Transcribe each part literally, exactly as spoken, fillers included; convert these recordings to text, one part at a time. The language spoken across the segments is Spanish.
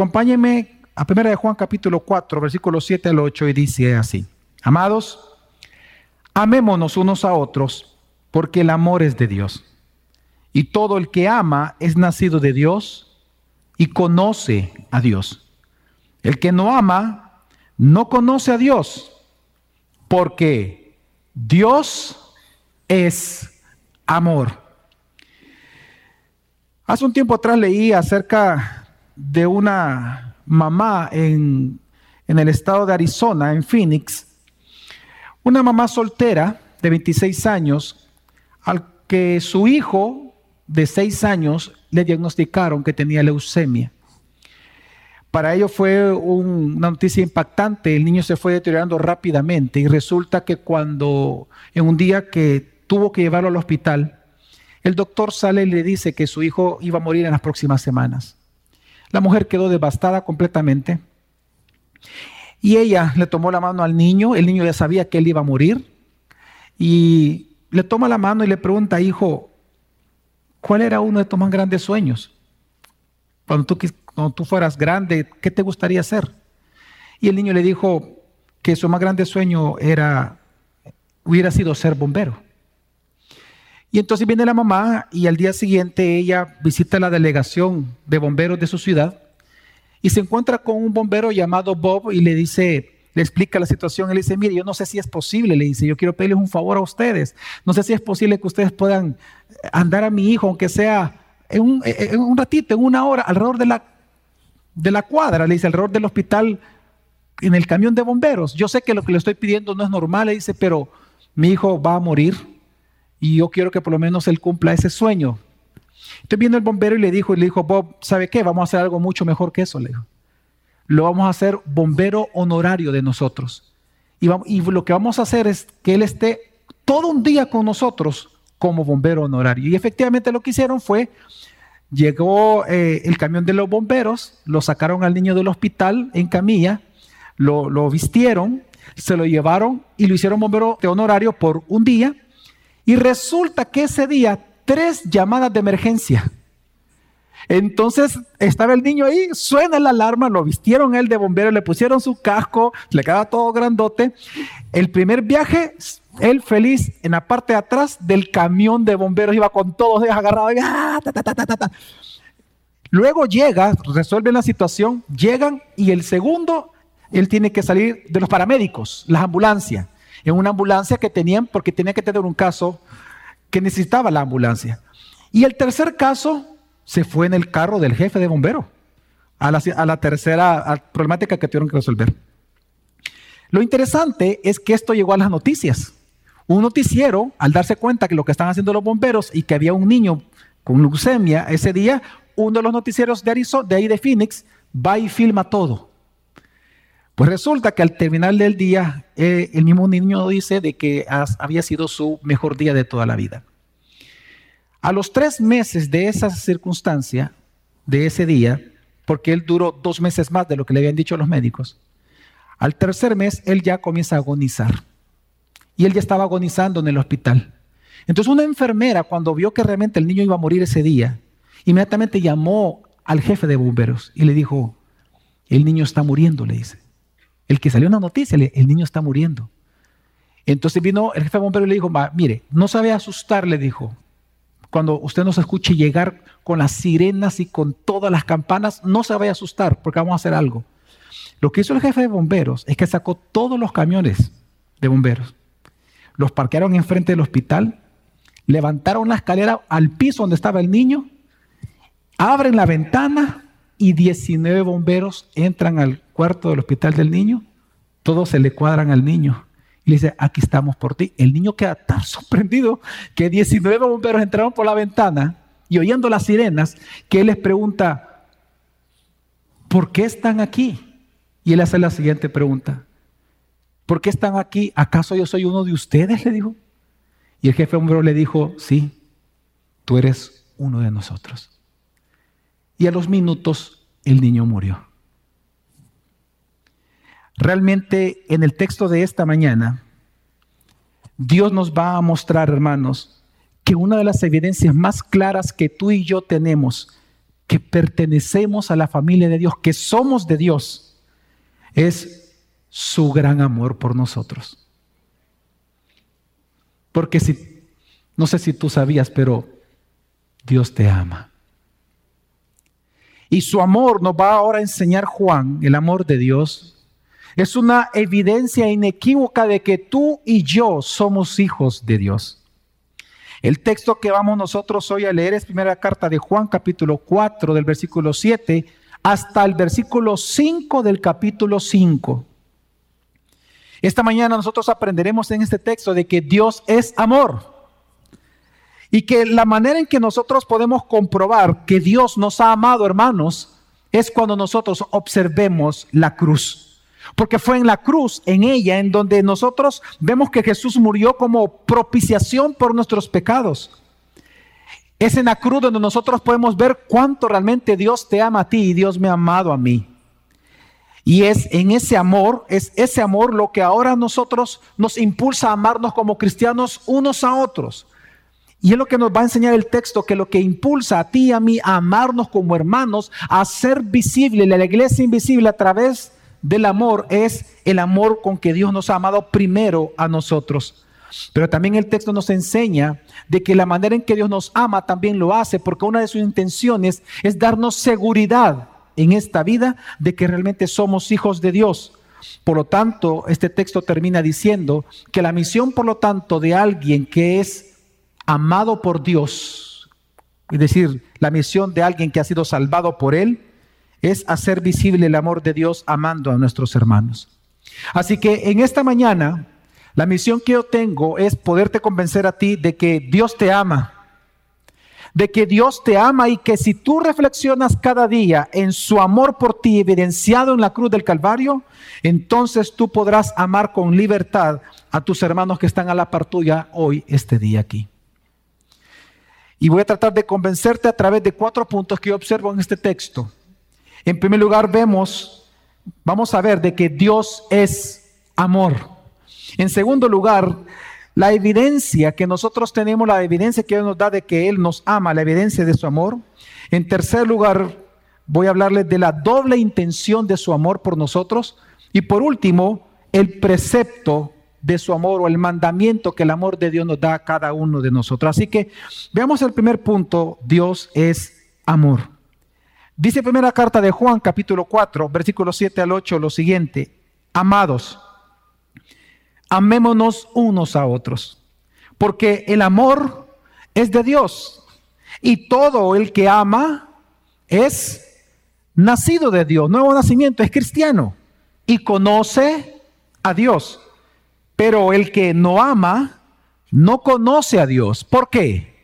Acompáñenme a primera de Juan capítulo cuatro, versículos siete al ocho, y dice así: Amados, amémonos unos a otros, porque el amor es de Dios. Y todo el que ama es nacido de Dios y conoce a Dios. El que no ama no conoce a Dios, porque Dios es amor. Hace un tiempo atrás leí acerca de una mamá en, en el estado de Arizona, en Phoenix. Una mamá soltera de veintiséis años, al que su hijo de seis años le diagnosticaron que tenía leucemia. Para ello fue un, una noticia impactante. El niño se fue deteriorando rápidamente y resulta que cuando, en un día que tuvo que llevarlo al hospital, el doctor sale y le dice que su hijo iba a morir en las próximas semanas. La mujer quedó devastada completamente y ella le tomó la mano al niño. El niño ya sabía que él iba a morir y le toma la mano y le pregunta: hijo, ¿cuál era uno de tus más grandes sueños? Cuando tú quisiste, cuando tú fueras grande, ¿qué te gustaría hacer? Y el niño le dijo que su más grande sueño era, hubiera sido ser bombero. Y entonces viene la mamá y al día siguiente ella visita la delegación de bomberos de su ciudad y se encuentra con un bombero llamado Bob y le dice, le explica la situación. Él dice: mire, yo no sé si es posible, le dice, yo quiero pedirles un favor a ustedes. No sé si es posible que ustedes puedan andar a mi hijo, aunque sea en un, en un ratito, en una hora, alrededor de la de la cuadra, le dice, alrededor del hospital, en el camión de bomberos. Yo sé que lo que le estoy pidiendo no es normal, le dice, pero mi hijo va a morir y yo quiero que por lo menos él cumpla ese sueño. Estoy viendo el bombero y le dijo, y le dijo, Bob, ¿sabe qué? Vamos a hacer algo mucho mejor que eso, le dijo. Lo vamos a hacer bombero honorario de nosotros. Y, vamos, y lo que vamos a hacer es que él esté todo un día con nosotros como bombero honorario. Y efectivamente lo que hicieron fue... Llegó eh, el camión de los bomberos, lo sacaron al niño del hospital en camilla, lo, lo vistieron, se lo llevaron y lo hicieron bombero de honorario por un día. Y resulta que ese día, tres llamadas de emergencia. Entonces estaba el niño ahí, suena la alarma, lo vistieron él de bombero, le pusieron su casco, le quedaba todo grandote. El primer viaje... Él feliz en la parte de atrás del camión de bomberos, iba con todos ellos agarrados. ¡Ah, ta, ta, ta, ta, ta! Luego llega, resuelven la situación, llegan y el segundo, él tiene que salir de los paramédicos, las ambulancias. En una ambulancia que tenían, porque tenía que tener un caso que necesitaba la ambulancia. Y el tercer caso se fue en el carro del jefe de bomberos, a la, a la tercera a la problemática que tuvieron que resolver. Lo interesante es que esto llegó a las noticias. Un noticiero, al darse cuenta que lo que están haciendo los bomberos y que había un niño con leucemia ese día, uno de los noticieros de Arizona, de ahí de Phoenix, va y filma todo. Pues resulta que al terminar del día, eh, el mismo niño dice de que has, había sido su mejor día de toda la vida. A los tres meses de esa circunstancia, de ese día, porque él duró dos meses más de lo que le habían dicho los médicos, al tercer mes él ya comienza a agonizar. Y él ya estaba agonizando en el hospital. Entonces una enfermera, cuando vio que realmente el niño iba a morir ese día, inmediatamente llamó al jefe de bomberos y le dijo, el niño está muriendo, le dice. El que salió en la noticia, el niño está muriendo. Entonces vino el jefe de bomberos y le dijo, mire, no sabe asustar, le dijo. Cuando usted nos escuche llegar con las sirenas y con todas las campanas, no se vaya a asustar porque vamos a hacer algo. Lo que hizo el jefe de bomberos es que sacó todos los camiones de bomberos. Los parquearon enfrente del hospital, levantaron la escalera al piso donde estaba el niño, abren la ventana y diecinueve bomberos entran al cuarto del hospital del niño. Todos se le cuadran al niño y le dicen, aquí estamos por ti. El niño queda tan sorprendido que diecinueve bomberos entraron por la ventana y oyendo las sirenas, que él les pregunta, ¿por qué están aquí? Y él hace la siguiente pregunta. ¿Por qué están aquí? ¿Acaso yo soy uno de ustedes?, le dijo. Y el jefe de bomberos le dijo, sí, tú eres uno de nosotros. Y a los minutos el niño murió. Realmente en el texto de esta mañana, Dios nos va a mostrar, hermanos, que una de las evidencias más claras que tú y yo tenemos que pertenecemos a la familia de Dios, que somos de Dios, es su gran amor por nosotros. Porque si, no sé si tú sabías, pero Dios te ama. Y su amor nos va ahora a enseñar Juan, el amor de Dios. Es una evidencia inequívoca de que tú y yo somos hijos de Dios. El texto que vamos nosotros hoy a leer es primera carta de Juan, capítulo cuatro, del versículo siete, hasta el versículo cinco del capítulo cinco. Esta mañana nosotros aprenderemos en este texto de que Dios es amor. Y que la manera en que nosotros podemos comprobar que Dios nos ha amado, hermanos, es cuando nosotros observemos la cruz. Porque fue en la cruz, en ella, en donde nosotros vemos que Jesús murió como propiciación por nuestros pecados. Es en la cruz donde nosotros podemos ver cuánto realmente Dios te ama a ti y Dios me ha amado a mí. Y es en ese amor, es ese amor lo que ahora nosotros nos impulsa a amarnos como cristianos unos a otros. Y es lo que nos va a enseñar el texto, que lo que impulsa a ti y a mí a amarnos como hermanos, a ser visible, la iglesia invisible a través del amor, es el amor con que Dios nos ha amado primero a nosotros. Pero también el texto nos enseña de que la manera en que Dios nos ama también lo hace, porque una de sus intenciones es darnos seguridad en esta vida de que realmente somos hijos de Dios. Por lo tanto, este texto termina diciendo que la misión, por lo tanto, de alguien que es amado por Dios, es decir, la misión de alguien que ha sido salvado por Él, es hacer visible el amor de Dios amando a nuestros hermanos. Así que en esta mañana, la misión que yo tengo es poderte convencer a ti de que Dios te ama, de que Dios te ama y que si tú reflexionas cada día en su amor por ti evidenciado en la cruz del Calvario, entonces tú podrás amar con libertad a tus hermanos que están a la par tuya hoy, este día aquí. Y voy a tratar de convencerte a través de cuatro puntos que yo observo en este texto. En primer lugar, vemos, vamos a ver de que Dios es amor. En segundo lugar, la evidencia que nosotros tenemos, la evidencia que Dios nos da de que Él nos ama, la evidencia de su amor. En tercer lugar, voy a hablarles de la doble intención de su amor por nosotros. Y por último, el precepto de su amor o el mandamiento que el amor de Dios nos da a cada uno de nosotros. Así que veamos el primer punto, Dios es amor. Dice primera carta de Juan, capítulo cuatro, versículos siete al ocho, lo siguiente: amados, amémonos unos a otros, porque el amor es de Dios, y todo el que ama es nacido de Dios, nuevo nacimiento, es cristiano, y conoce a Dios. Pero el que no ama, no conoce a Dios. ¿Por qué?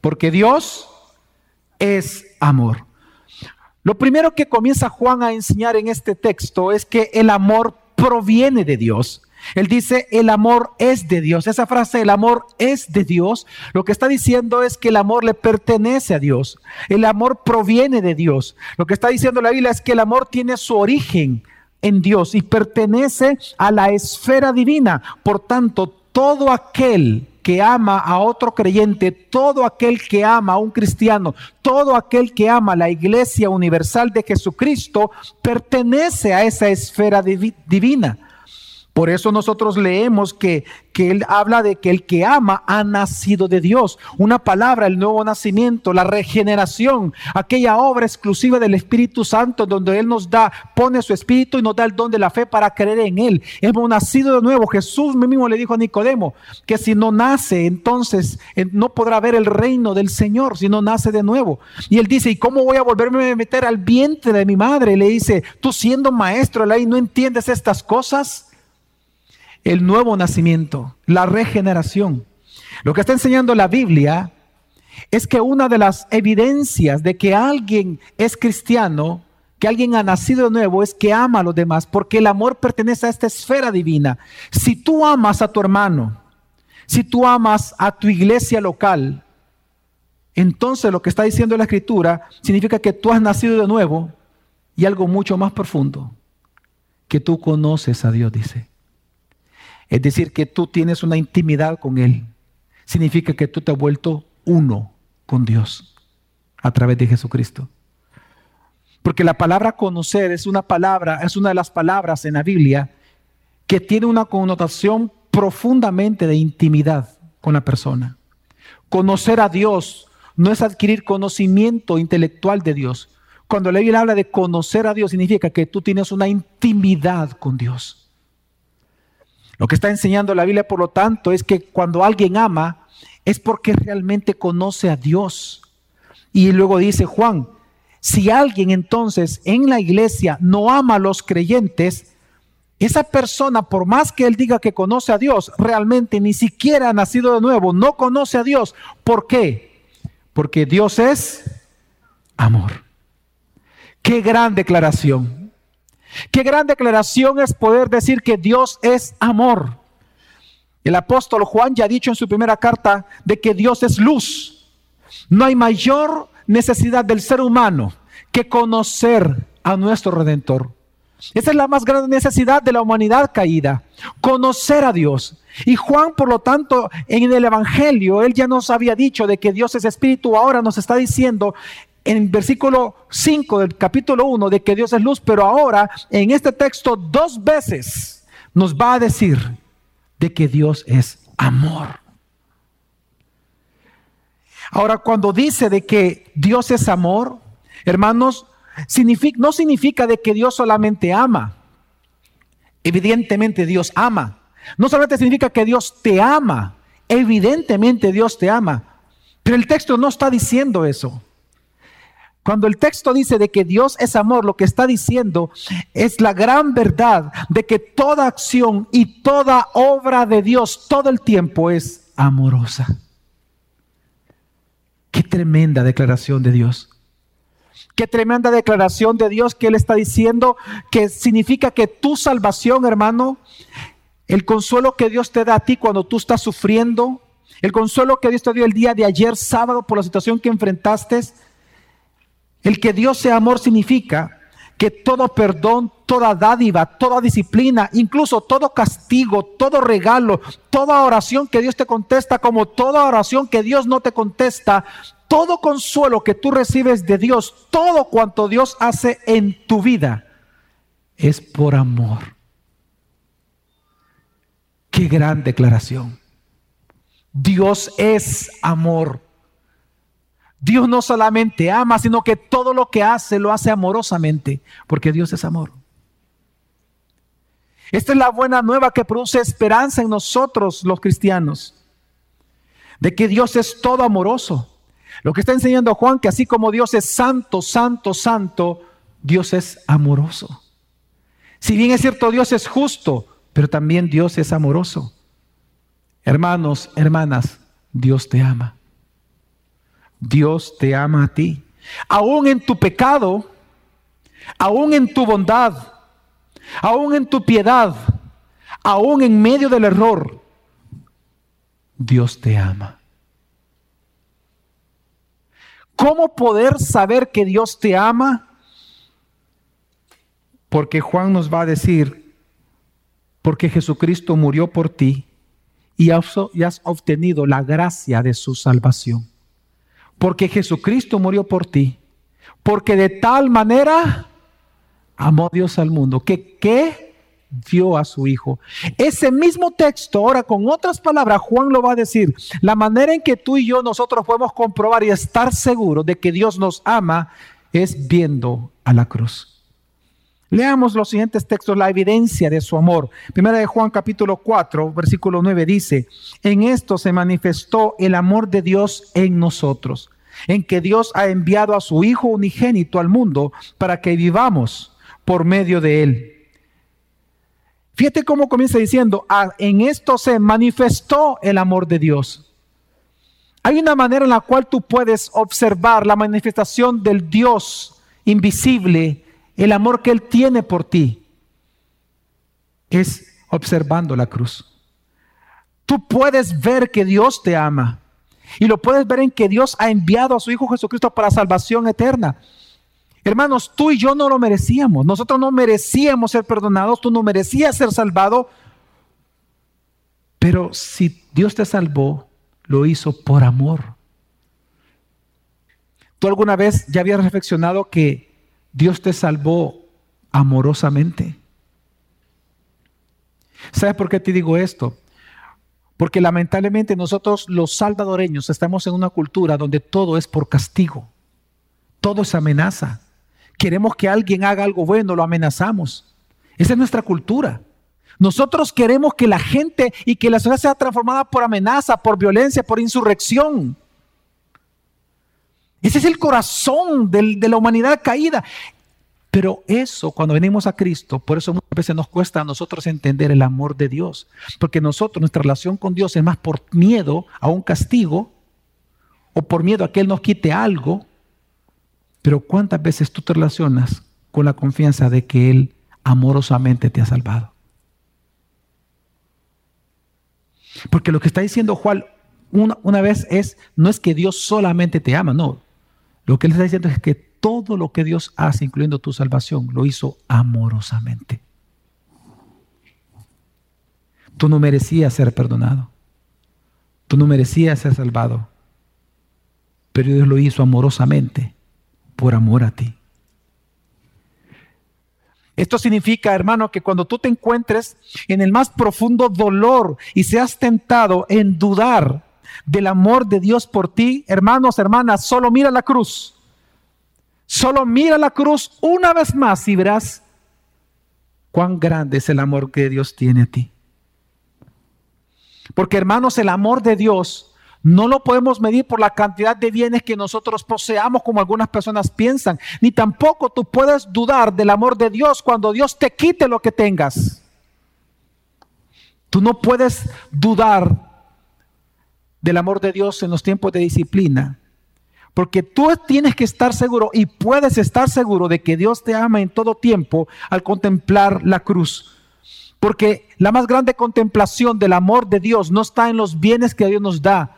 Porque Dios es amor. Lo primero que comienza Juan a enseñar en este texto es que el amor proviene de Dios. Él dice, el amor es de Dios. Esa frase, el amor es de Dios, lo que está diciendo es que el amor le pertenece a Dios. El amor proviene de Dios. Lo que está diciendo la Biblia es que el amor tiene su origen en Dios y pertenece a la esfera divina. Por tanto, todo aquel que ama a otro creyente, todo aquel que ama a un cristiano, todo aquel que ama a la iglesia universal de Jesucristo, pertenece a esa esfera div- divina. Por eso nosotros leemos que, que él habla de que el que ama ha nacido de Dios. Una palabra, el nuevo nacimiento, la regeneración, aquella obra exclusiva del Espíritu Santo donde Él nos da, pone su Espíritu y nos da el don de la fe para creer en Él. Hemos nacido de nuevo. Jesús mismo le dijo a Nicodemo que si no nace, entonces no podrá ver el reino del Señor si no nace de nuevo. Y Él dice, ¿y cómo voy a volverme a meter al vientre de mi madre? Le dice, tú siendo maestro de la ley, ¿no entiendes estas cosas? El nuevo nacimiento, la regeneración. Lo que está enseñando la Biblia es que una de las evidencias de que alguien es cristiano, que alguien ha nacido de nuevo, es que ama a los demás, porque el amor pertenece a esta esfera divina. Si tú amas a tu hermano, si tú amas a tu iglesia local, entonces lo que está diciendo la Escritura significa que tú has nacido de nuevo y algo mucho más profundo, que tú conoces a Dios, dice. Es decir, que tú tienes una intimidad con Él. Significa que tú te has vuelto uno con Dios a través de Jesucristo. Porque la palabra conocer es una palabra, es una de las palabras en la Biblia que tiene una connotación profundamente de intimidad con la persona. Conocer a Dios no es adquirir conocimiento intelectual de Dios. Cuando la Biblia habla de conocer a Dios, significa que tú tienes una intimidad con Dios. Lo que está enseñando la Biblia, por lo tanto, es que cuando alguien ama, es porque realmente conoce a Dios. Y luego dice Juan, si alguien entonces en la iglesia no ama a los creyentes, esa persona, por más que él diga que conoce a Dios, realmente ni siquiera ha nacido de nuevo, no conoce a Dios. ¿Por qué? Porque Dios es amor. ¡Qué gran declaración! ¡Qué gran declaración es poder decir que Dios es amor! El apóstol Juan ya ha dicho en su primera carta de que Dios es luz. No hay mayor necesidad del ser humano que conocer a nuestro Redentor. Esa es la más grande necesidad de la humanidad caída, conocer a Dios. Y Juan, por lo tanto, en el Evangelio, él ya nos había dicho de que Dios es espíritu, ahora nos está diciendo en versículo cinco del capítulo uno de que Dios es luz, pero ahora en este texto dos veces nos va a decir de que Dios es amor. Ahora, cuando dice de que Dios es amor, hermanos, Significa, no significa de que Dios solamente ama. Evidentemente Dios ama. No solamente significa que Dios te ama. Evidentemente Dios te ama. Pero el texto no está diciendo eso. Cuando el texto dice de que Dios es amor, lo que está diciendo es la gran verdad de que toda acción y toda obra de Dios todo el tiempo es amorosa. Qué tremenda declaración de Dios. Qué tremenda declaración de Dios que Él está diciendo, que significa que tu salvación, hermano, el consuelo que Dios te da a ti cuando tú estás sufriendo, el consuelo que Dios te dio el día de ayer, sábado, por la situación que enfrentaste, el que Dios sea amor significa que todo perdón, toda dádiva, toda disciplina, incluso todo castigo, todo regalo, toda oración que Dios te contesta, como toda oración que Dios no te contesta, todo consuelo que tú recibes de Dios, todo cuanto Dios hace en tu vida, es por amor. ¡Qué gran declaración! Dios es amor. Dios no solamente ama, sino que todo lo que hace, lo hace amorosamente, porque Dios es amor. Esta es la buena nueva que produce esperanza en nosotros, los cristianos, de que Dios es todo amoroso. Lo que está enseñando Juan, que así como Dios es santo, santo, santo, Dios es amoroso. Si bien es cierto, Dios es justo, pero también Dios es amoroso. Hermanos, hermanas, Dios te ama. Dios te ama a ti. Aún en tu pecado, aún en tu bondad, aún en tu piedad, aún en medio del error, Dios te ama. ¿Cómo poder saber que Dios te ama? Porque Juan nos va a decir, porque Jesucristo murió por ti y has obtenido la gracia de su salvación. Porque Jesucristo murió por ti, porque de tal manera amó Dios al mundo, que, que dio a su Hijo. Ese mismo texto, ahora con otras palabras, Juan lo va a decir. La manera en que tú y yo nosotros podemos comprobar y estar seguros de que Dios nos ama es viendo a la cruz. Leamos los siguientes textos, la evidencia de su amor. Primera de Juan capítulo cuatro, versículo nueve dice, en esto se manifestó el amor de Dios en nosotros, en que Dios ha enviado a su Hijo unigénito al mundo para que vivamos por medio de él. Fíjate cómo comienza diciendo, ah, en esto se manifestó el amor de Dios. Hay una manera en la cual tú puedes observar la manifestación del Dios invisible, el amor que Él tiene por ti, es observando la cruz. Tú puedes ver que Dios te ama y lo puedes ver en que Dios ha enviado a su Hijo Jesucristo para salvación eterna. Hermanos, tú y yo no lo merecíamos. Nosotros no merecíamos ser perdonados. Tú no merecías ser salvado. Pero si Dios te salvó, lo hizo por amor. ¿Tú alguna vez ya habías reflexionado que Dios te salvó amorosamente. ¿Sabes por qué te digo esto? Porque lamentablemente nosotros los salvadoreños estamos en una cultura donde todo es por castigo. Todo es amenaza. Queremos que alguien haga algo bueno, lo amenazamos. Esa es nuestra cultura. Nosotros queremos que la gente y que la sociedad sea transformada por amenaza, por violencia, por insurrección. Ese es el corazón del, de la humanidad caída. Pero eso, cuando venimos a Cristo, por eso muchas veces nos cuesta a nosotros entender el amor de Dios. Porque nosotros, nuestra relación con Dios es más por miedo a un castigo o por miedo a que Él nos quite algo. Pero ¿cuántas veces tú te relacionas con la confianza de que Él amorosamente te ha salvado? Porque lo que está diciendo Juan una, una vez es, no es que Dios solamente te ama, no. Lo que él está diciendo es que todo lo que Dios hace, incluyendo tu salvación, lo hizo amorosamente. Tú no merecías ser perdonado. Tú no merecías ser salvado. Pero Dios lo hizo amorosamente, por amor a ti. Esto significa, hermano, que cuando tú te encuentres en el más profundo dolor y seas tentado en dudar del amor de Dios por ti, hermanos, hermanas, solo mira la cruz. Solo mira la cruz una vez más y verás cuán grande es el amor que Dios tiene a ti. Porque, hermanos, el amor de Dios no lo podemos medir por la cantidad de bienes que nosotros poseamos, como algunas personas piensan. Ni tampoco tú puedes dudar del amor de Dios cuando Dios te quite lo que tengas. Tú no puedes dudar del amor de Dios en los tiempos de disciplina. Porque tú tienes que estar seguro y puedes estar seguro de que Dios te ama en todo tiempo al contemplar la cruz. Porque la más grande contemplación del amor de Dios no está en los bienes que Dios nos da.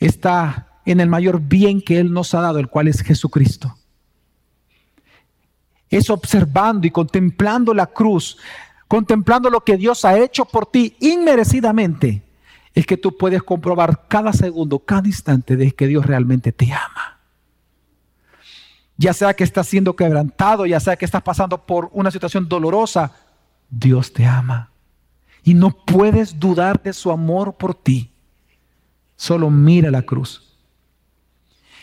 Está en el mayor bien que Él nos ha dado, el cual es Jesucristo. Es observando y contemplando la cruz, contemplando lo que Dios ha hecho por ti inmerecidamente, es que tú puedes comprobar cada segundo, cada instante de que Dios realmente te ama. Ya sea que estás siendo quebrantado, ya sea que estás pasando por una situación dolorosa, Dios te ama. Y no puedes dudar de su amor por ti. Solo mira la cruz.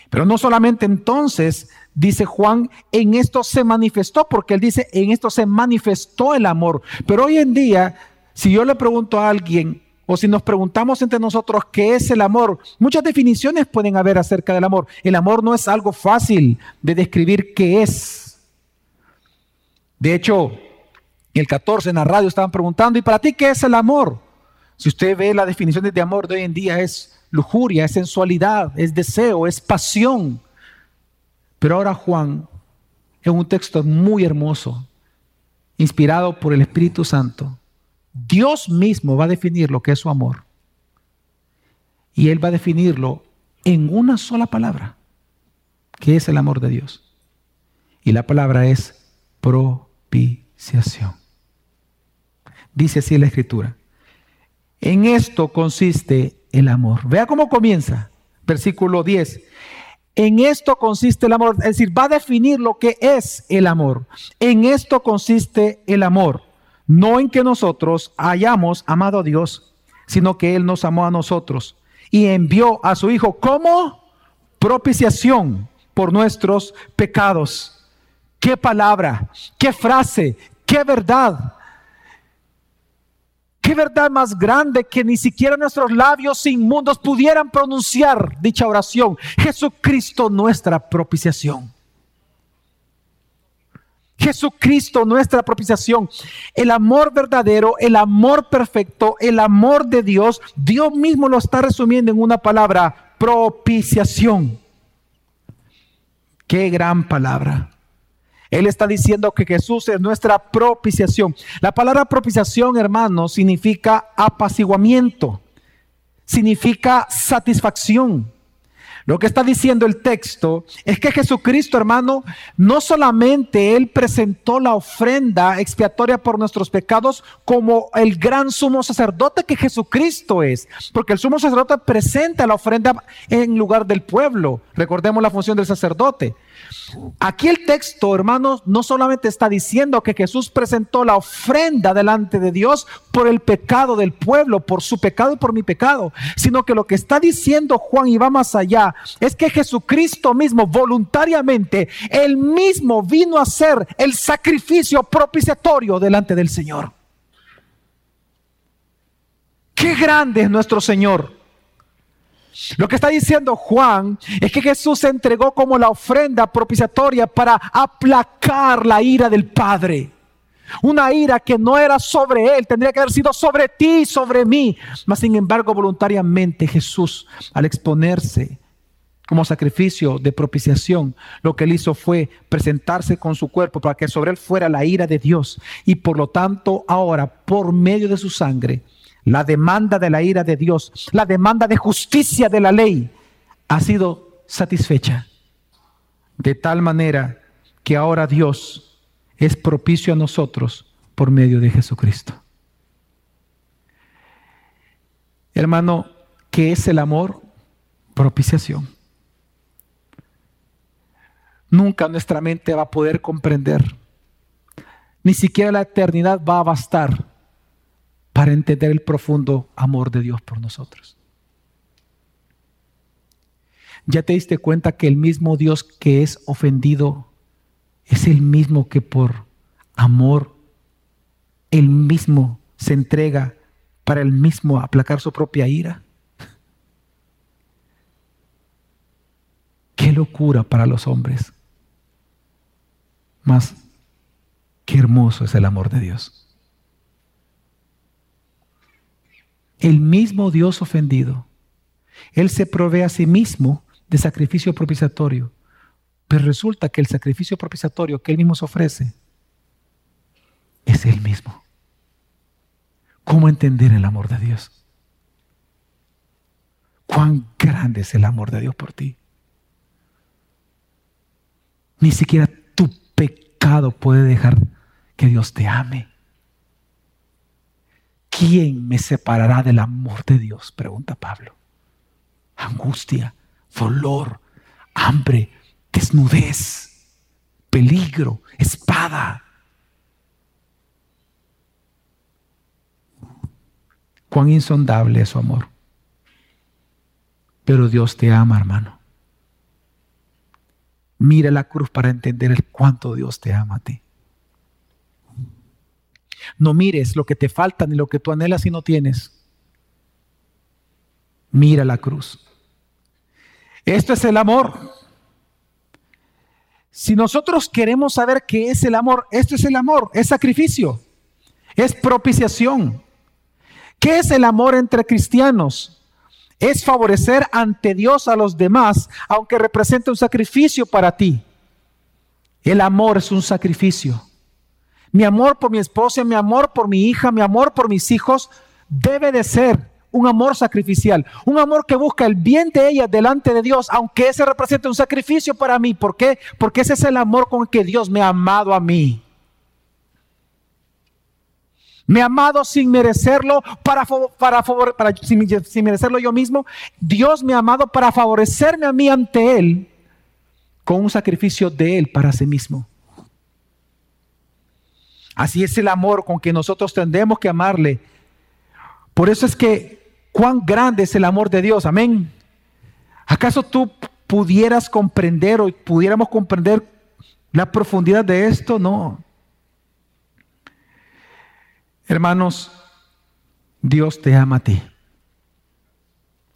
Pero no solamente entonces, dice Juan, en esto se manifestó, porque él dice, en esto se manifestó el amor. Pero hoy en día, si yo le pregunto a alguien, o si nos preguntamos entre nosotros qué es el amor, muchas definiciones pueden haber acerca del amor. El amor no es algo fácil de describir qué es. De hecho, el catorce en la radio estaban preguntando, ¿y para ti qué es el amor? Si usted ve las definiciones de amor de hoy en día, es lujuria, es sensualidad, es deseo, es pasión. Pero ahora Juan, en un texto muy hermoso, inspirado por el Espíritu Santo, Dios mismo va a definir lo que es su amor. Y Él va a definirlo en una sola palabra, que es el amor de Dios. Y la palabra es propiciación. Dice así la Escritura. En esto consiste el amor. Vea cómo comienza. Versículo diez. En esto consiste el amor. Es decir, va a definir lo que es el amor. En esto consiste el amor. No en que nosotros hayamos amado a Dios, sino que Él nos amó a nosotros y envió a su Hijo como propiciación por nuestros pecados. ¡Qué palabra! ¡Qué frase! ¡Qué verdad! ¡Qué verdad más grande que ni siquiera nuestros labios inmundos pudieran pronunciar dicha oración! Jesucristo, nuestra propiciación. Jesucristo, nuestra propiciación. El amor verdadero, el amor perfecto, el amor de Dios. Dios mismo lo está resumiendo en una palabra: propiciación. ¡Qué gran palabra! Él está diciendo que Jesús es nuestra propiciación. La palabra propiciación, hermanos, significa apaciguamiento, significa satisfacción. Lo que está diciendo el texto es que Jesucristo, hermano, no solamente Él presentó la ofrenda expiatoria por nuestros pecados como el gran sumo sacerdote que Jesucristo es, porque el sumo sacerdote presenta la ofrenda en lugar del pueblo. Recordemos la función del sacerdote. Aquí el texto, hermanos, no solamente está diciendo que Jesús presentó la ofrenda delante de Dios por el pecado del pueblo, por su pecado y por mi pecado, sino que lo que está diciendo Juan, y va más allá, es que Jesucristo mismo voluntariamente, él mismo vino a hacer el sacrificio propiciatorio delante del Señor. ¡Qué grande es nuestro Señor! Lo que está diciendo Juan es que Jesús se entregó como la ofrenda propiciatoria para aplacar la ira del Padre. Una ira que no era sobre él, tendría que haber sido sobre ti y sobre mí. Mas sin embargo, voluntariamente Jesús, al exponerse como sacrificio de propiciación, lo que él hizo fue presentarse con su cuerpo para que sobre él fuera la ira de Dios. Y por lo tanto ahora, por medio de su sangre, la demanda de la ira de Dios, la demanda de justicia de la ley, ha sido satisfecha. De tal manera que ahora Dios es propicio a nosotros por medio de Jesucristo. Hermano, ¿qué es el amor? Propiciación. Nunca nuestra mente va a poder comprender. Ni siquiera la eternidad va a bastar para entender el profundo amor de Dios por nosotros. ¿Ya te diste cuenta que el mismo Dios que es ofendido es el mismo que por amor, él mismo se entrega para él mismo aplacar su propia ira? ¡Qué locura para los hombres! Mas, qué hermoso es el amor de Dios. El mismo Dios ofendido, él se provee a sí mismo de sacrificio propiciatorio, pero resulta que el sacrificio propiciatorio que él mismo se ofrece es él mismo. ¿Cómo entender el amor de Dios? ¿Cuán grande es el amor de Dios por ti? Ni siquiera tu pecado puede dejar que Dios te ame. ¿Quién me separará del amor de Dios?, pregunta Pablo. Angustia, dolor, hambre, desnudez, peligro, espada. Cuán insondable es su amor. Pero Dios te ama, hermano. Mira la cruz para entender el cuánto Dios te ama a ti. No mires lo que te falta ni lo que tú anhelas y no tienes. Mira la cruz. Esto es el amor. Si nosotros queremos saber qué es el amor, esto es el amor, es sacrificio, es propiciación. ¿Qué es el amor entre cristianos? Es favorecer ante Dios a los demás, aunque represente un sacrificio para ti. El amor es un sacrificio. Mi amor por mi esposa, mi amor por mi hija, mi amor por mis hijos, debe de ser un amor sacrificial. Un amor que busca el bien de ellas delante de Dios, aunque ese represente un sacrificio para mí. ¿Por qué? Porque ese es el amor con el que Dios me ha amado a mí. Me ha amado sin merecerlo, para, para, para sin, sin merecerlo yo mismo. Dios me ha amado para favorecerme a mí ante Él, con un sacrificio de Él para sí mismo. Así es el amor con que nosotros tendemos que amarle. Por eso es que cuán grande es el amor de Dios. Amén. ¿Acaso tú pudieras comprender o pudiéramos comprender la profundidad de esto? No. Hermanos, Dios te ama a ti.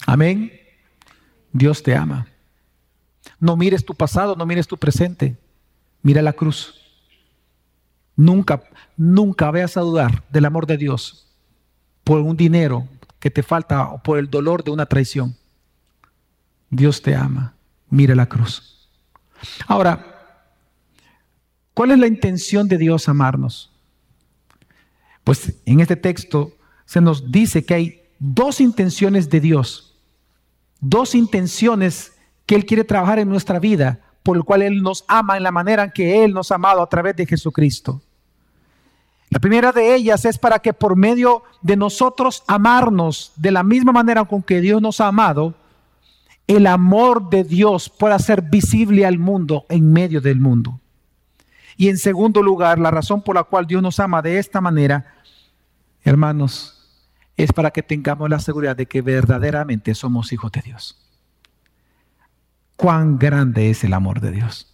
Amén. Dios te ama. No mires tu pasado, no mires tu presente. Mira la cruz. Nunca, nunca vayas a dudar del amor de Dios por un dinero que te falta o por el dolor de una traición. Dios te ama. Mira la cruz. Ahora, ¿cuál es la intención de Dios amarnos? Pues en este texto se nos dice que hay dos intenciones de Dios. Dos intenciones que Él quiere trabajar en nuestra vida, por el cual Él nos ama en la manera en que Él nos ha amado a través de Jesucristo. La primera de ellas es para que por medio de nosotros amarnos de la misma manera con que Dios nos ha amado, el amor de Dios pueda ser visible al mundo en medio del mundo. Y en segundo lugar, la razón por la cual Dios nos ama de esta manera, hermanos, es para que tengamos la seguridad de que verdaderamente somos hijos de Dios. Cuán grande es el amor de Dios.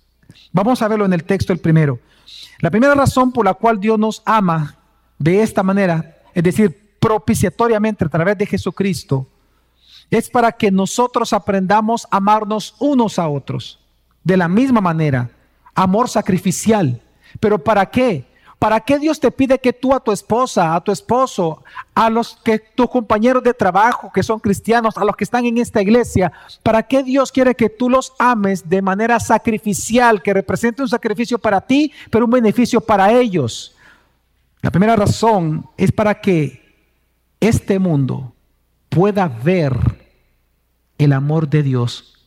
Vamos a verlo en el texto el primero. La primera razón por la cual Dios nos ama de esta manera, es decir, propiciatoriamente a través de Jesucristo, es para que nosotros aprendamos a amarnos unos a otros de la misma manera, amor sacrificial. ¿Pero para qué? ¿Para qué Dios te pide que tú a tu esposa, a tu esposo, a los que tus compañeros de trabajo que son cristianos, a los que están en esta iglesia, para qué Dios quiere que tú los ames de manera sacrificial, que represente un sacrificio para ti, pero un beneficio para ellos? La primera razón es para que este mundo pueda ver el amor de Dios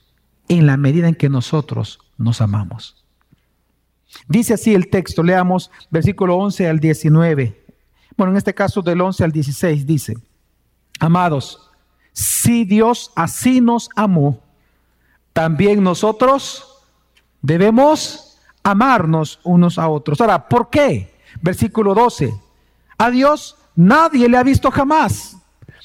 en la medida en que nosotros nos amamos. Dice así el texto, leamos versículo once al diecinueve. Bueno, en este caso del once al dieciséis dice: Amados, si Dios así nos amó, también nosotros debemos amarnos unos a otros. Ahora, ¿por qué? Versículo doce: A Dios nadie le ha visto jamás.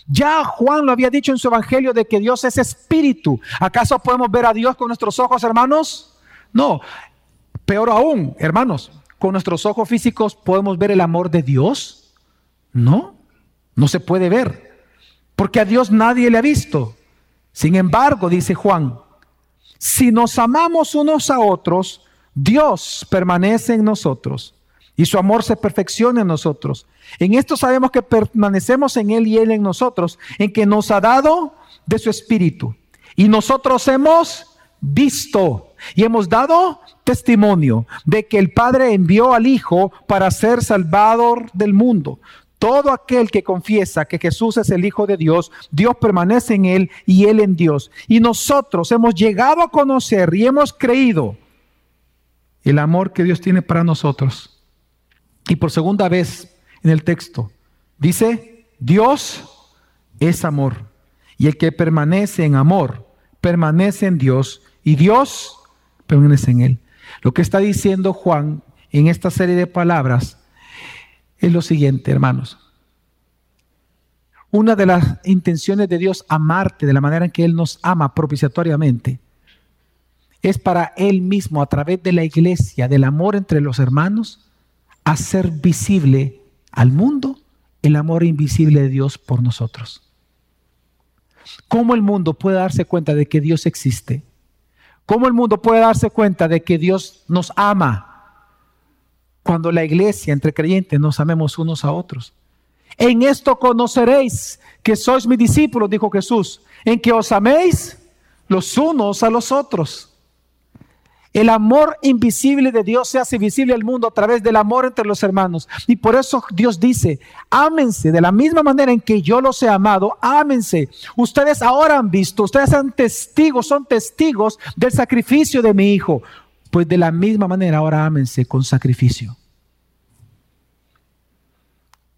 Ya Juan lo había dicho en su evangelio de que Dios es espíritu. ¿Acaso podemos ver a Dios con nuestros ojos, hermanos? No. Peor aún, hermanos, ¿con nuestros ojos físicos podemos ver el amor de Dios? No, no se puede ver, porque a Dios nadie le ha visto. Sin embargo, dice Juan, si nos amamos unos a otros, Dios permanece en nosotros y su amor se perfecciona en nosotros. En esto sabemos que permanecemos en Él y Él en nosotros, en que nos ha dado de su Espíritu. Y nosotros hemos visto y hemos dado testimonio de que el Padre envió al Hijo para ser Salvador del mundo. Todo aquel que confiesa que Jesús es el Hijo de Dios, Dios permanece en Él y Él en Dios. Y nosotros hemos llegado a conocer y hemos creído el amor que Dios tiene para nosotros. Y por segunda vez en el texto dice: Dios es amor, y el que permanece en amor, permanece en Dios y Dios permanece en Él. Lo que está diciendo Juan en esta serie de palabras es lo siguiente, hermanos. Una de las intenciones de Dios amarte de la manera en que Él nos ama propiciatoriamente es para Él mismo, a través de la iglesia, del amor entre los hermanos, hacer visible al mundo el amor invisible de Dios por nosotros. ¿Cómo el mundo puede darse cuenta de que Dios existe? ¿Cómo el mundo puede darse cuenta de que Dios nos ama? Cuando la iglesia, entre creyentes, nos amemos unos a otros. En esto conoceréis que sois mis discípulos, dijo Jesús, en que os améis los unos a los otros. El amor invisible de Dios se hace visible al mundo a través del amor entre los hermanos. Y por eso Dios dice: ámense de la misma manera en que yo los he amado, ámense. Ustedes ahora han visto, ustedes son testigos, son testigos del sacrificio de mi Hijo. Pues de la misma manera ahora ámense con sacrificio.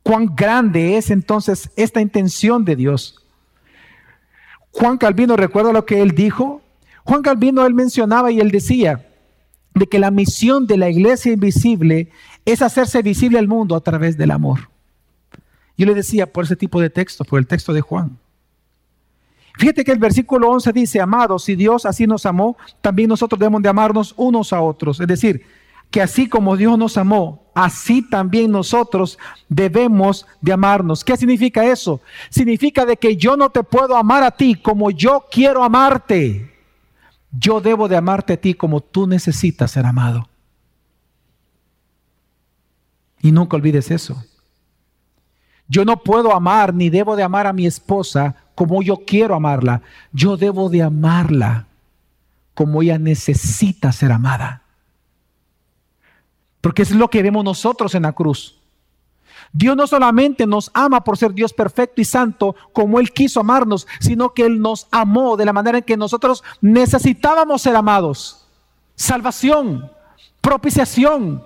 ¿Cuán grande es entonces esta intención de Dios? Juan Calvino, ¿recuerda lo que él dijo? Juan Calvino, él mencionaba y él decía de que la misión de la iglesia invisible es hacerse visible al mundo a través del amor. Yo le decía por ese tipo de texto, por el texto de Juan. Fíjate que el versículo once dice: Amados, si Dios así nos amó, también nosotros debemos de amarnos unos a otros. Es decir, que así como Dios nos amó, así también nosotros debemos de amarnos. ¿Qué significa eso? Significa de que yo no te puedo amar a ti como yo quiero amarte. Yo debo de amarte a ti como tú necesitas ser amado. Y nunca olvides eso. Yo no puedo amar ni debo de amar a mi esposa como yo quiero amarla. Yo debo de amarla como ella necesita ser amada. Porque es lo que vemos nosotros en la cruz. Dios no solamente nos ama por ser Dios perfecto y santo como Él quiso amarnos, sino que Él nos amó de la manera en que nosotros necesitábamos ser amados. Salvación, propiciación,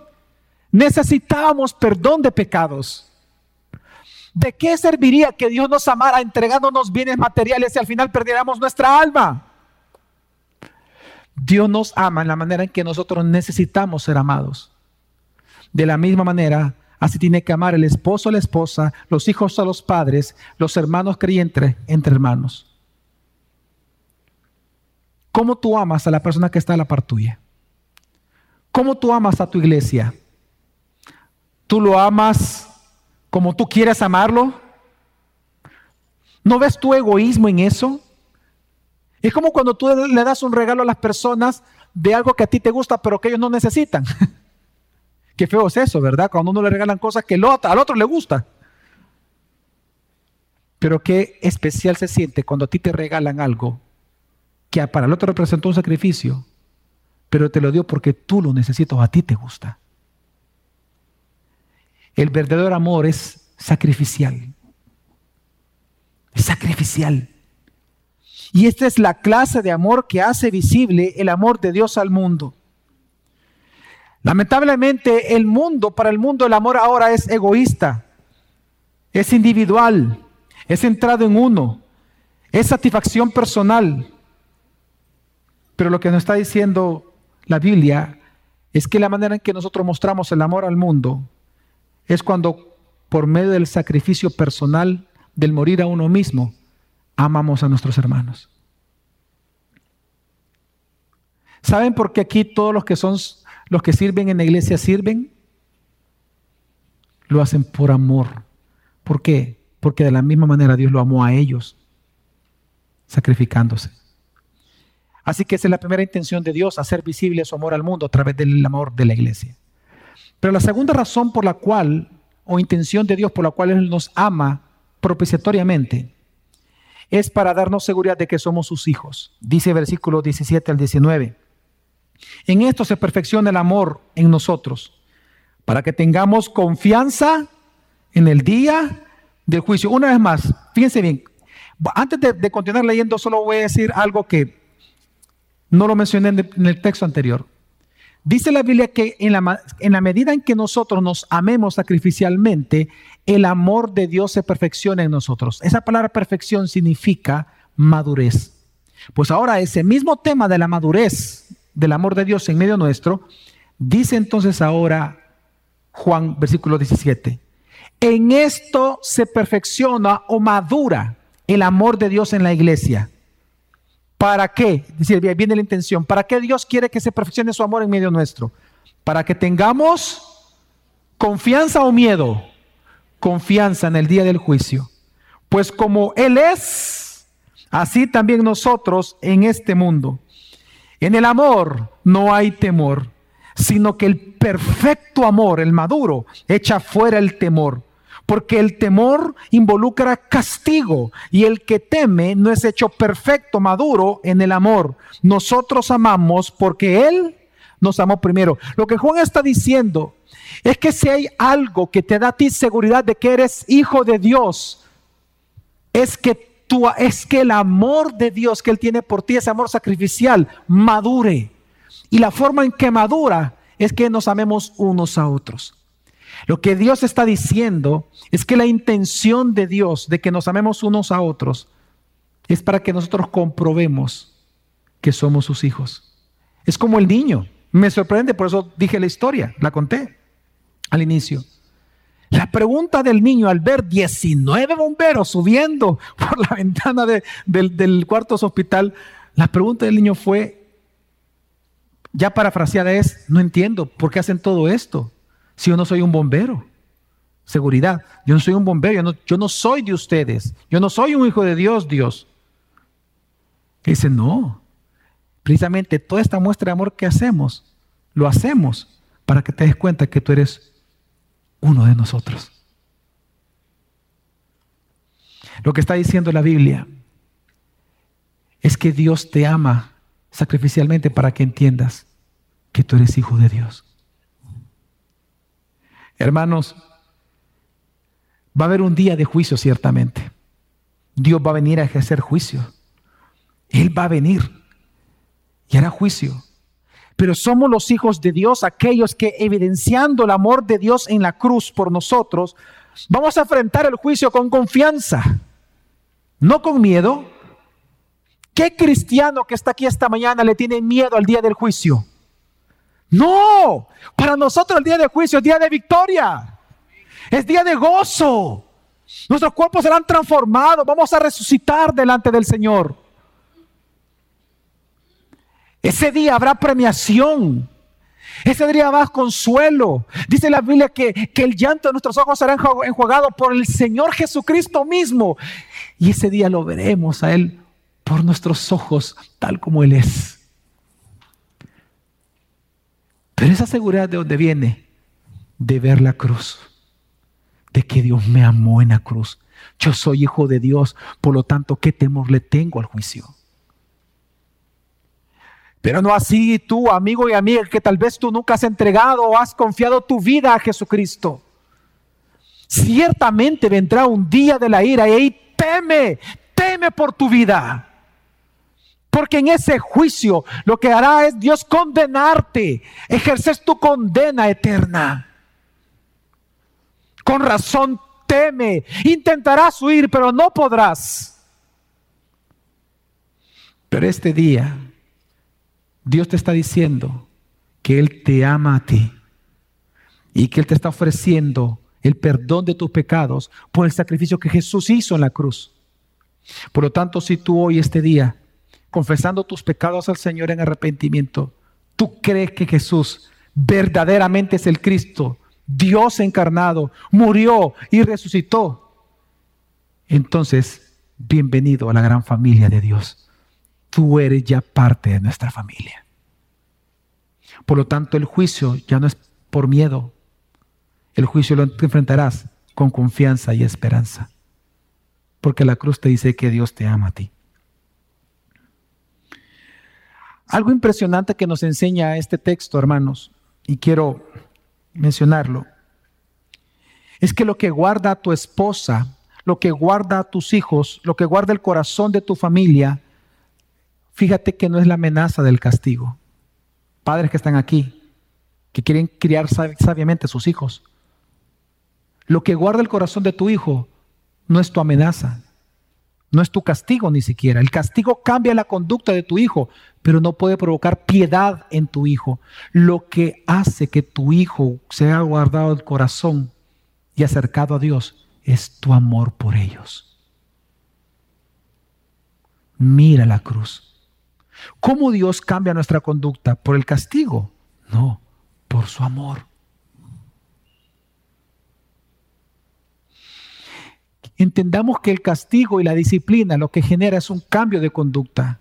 necesitábamos perdón de pecados. ¿De qué serviría que Dios nos amara entregándonos bienes materiales si al final perdiéramos nuestra alma? Dios nos ama en la manera en que nosotros necesitamos ser amados. De la misma manera, así tiene que amar el esposo a la esposa, los hijos a los padres, los hermanos creyentes entre hermanos. ¿Cómo tú amas a la persona que está a la par tuya? ¿Cómo tú amas a tu iglesia? ¿Tú lo amas como tú quieres amarlo? ¿No ves tu egoísmo en eso? Es como cuando tú le das un regalo a las personas de algo que a ti te gusta, pero que ellos no necesitan. Qué feo es eso, ¿verdad? Cuando uno le regalan cosas que al otro le gusta. Pero qué especial se siente cuando a ti te regalan algo que para el otro representó un sacrificio, pero te lo dio porque tú lo necesitas, a ti te gusta. El verdadero amor es sacrificial. Es sacrificial. Y esta es la clase de amor que hace visible el amor de Dios al mundo. Lamentablemente, el mundo, para el mundo, el amor ahora es egoísta, es individual, es centrado en uno, es satisfacción personal. Pero lo que nos está diciendo la Biblia es que la manera en que nosotros mostramos el amor al mundo es cuando, por medio del sacrificio personal, del morir a uno mismo, amamos a nuestros hermanos. ¿Saben por qué aquí todos los que son los que sirven en la iglesia sirven? Lo hacen por amor. ¿Por qué? Porque de la misma manera Dios lo amó a ellos, sacrificándose. Así que esa es la primera intención de Dios, hacer visible su amor al mundo a través del amor de la iglesia. Pero la segunda razón por la cual, o intención de Dios por la cual Él nos ama propiciatoriamente, es para darnos seguridad de que somos sus hijos. Dice versículo diecisiete al diecinueve. En esto se perfecciona el amor en nosotros, para que tengamos confianza en el día del juicio. Una vez más, fíjense bien, antes de, de continuar leyendo, solo voy a decir algo que no lo mencioné en el, en el texto anterior. Dice la Biblia que en la, en la medida en que nosotros nos amemos sacrificialmente, el amor de Dios se perfecciona en nosotros. Esa palabra perfección significa madurez. Pues ahora ese mismo tema de la madurez del amor de Dios en medio nuestro, dice entonces ahora Juan, versículo diecisiete. En esto se perfecciona o madura el amor de Dios en la iglesia. ¿Para qué? Es decir, viene la intención. ¿Para qué Dios quiere que se perfeccione su amor en medio nuestro? Para que tengamos confianza o miedo. Confianza en el día del juicio. Pues como Él es, así también nosotros en este mundo. En el amor no hay temor, sino que el perfecto amor, el maduro, echa fuera el temor. Porque el temor involucra castigo y el que teme no es hecho perfecto, maduro en el amor. Nosotros amamos porque Él nos amó primero. Lo que Juan está diciendo es que si hay algo que te da a ti seguridad de que eres hijo de Dios, es que, tú, es que el amor de Dios que Él tiene por ti, ese amor sacrificial, madure. Y la forma en que madura es que nos amemos unos a otros. Lo que Dios está diciendo es que la intención de Dios de que nos amemos unos a otros es para que nosotros comprobemos que somos sus hijos. Es como el niño. Me sorprende, por eso dije la historia, la conté al inicio. La pregunta del niño al ver diecinueve bomberos subiendo por la ventana de, del, del cuarto hospital, la pregunta del niño fue, ya parafraseada es, no entiendo, ¿por qué hacen todo esto? Si yo no soy un bombero, seguridad, yo no soy un bombero, yo no, yo no soy de ustedes, yo no soy un hijo de Dios, Dios. Y dice, no, precisamente toda esta muestra de amor que hacemos, lo hacemos para que te des cuenta que tú eres uno de nosotros. Lo que está diciendo la Biblia es que Dios te ama sacrificialmente para que entiendas que tú eres hijo de Dios. Hermanos, va a haber un día de juicio ciertamente. Dios va a venir a ejercer juicio. Él va a venir y hará juicio. Pero somos los hijos de Dios, aquellos que evidenciando el amor de Dios en la cruz por nosotros, vamos a enfrentar el juicio con confianza, no con miedo. ¿Qué cristiano que está aquí esta mañana le tiene miedo al día del juicio? No, para nosotros el día del juicio es día de victoria, es día de gozo. Nuestros cuerpos serán transformados, vamos a resucitar delante del Señor. Ese día habrá premiación, ese día habrá consuelo. Dice la Biblia que, que el llanto de nuestros ojos será enjugado por el Señor Jesucristo mismo. Y ese día lo veremos a Él por nuestros ojos, tal como Él es. Pero esa seguridad, ¿de dónde viene? De ver la cruz, de que Dios me amó en la cruz. Yo soy hijo de Dios, por lo tanto, ¿qué temor le tengo al juicio? Pero no así tú, amigo y amiga, que tal vez tú nunca has entregado o has confiado tu vida a Jesucristo. Ciertamente vendrá un día de la ira y ahí teme, teme por tu vida. Porque en ese juicio lo que hará es Dios condenarte, ejercer tu condena eterna. Con razón teme, intentarás huir, pero no podrás. Pero este día, Dios te está diciendo que Él te ama a ti y que Él te está ofreciendo el perdón de tus pecados por el sacrificio que Jesús hizo en la cruz. Por lo tanto, si tú hoy este día, confesando tus pecados al Señor en arrepentimiento, tú crees que Jesús verdaderamente es el Cristo, Dios encarnado, murió y resucitó, entonces, bienvenido a la gran familia de Dios. Tú eres ya parte de nuestra familia. Por lo tanto, el juicio ya no es por miedo. El juicio lo enfrentarás con confianza y esperanza. Porque la cruz te dice que Dios te ama a ti. Algo impresionante que nos enseña este texto, hermanos, y quiero mencionarlo, es que lo que guarda tu esposa, lo que guarda tus hijos, lo que guarda el corazón de tu familia, fíjate que no es la amenaza del castigo. Padres que están aquí, que quieren criar sabiamente a sus hijos, lo que guarda el corazón de tu hijo no es tu amenaza. No es tu castigo ni siquiera. El castigo cambia la conducta de tu hijo, pero no puede provocar piedad en tu hijo. Lo que hace que tu hijo sea guardado el corazón y acercado a Dios es tu amor por ellos. Mira la cruz. ¿Cómo Dios cambia nuestra conducta? ¿Por el castigo? No, por su amor. Entendamos que el castigo y la disciplina lo que genera es un cambio de conducta,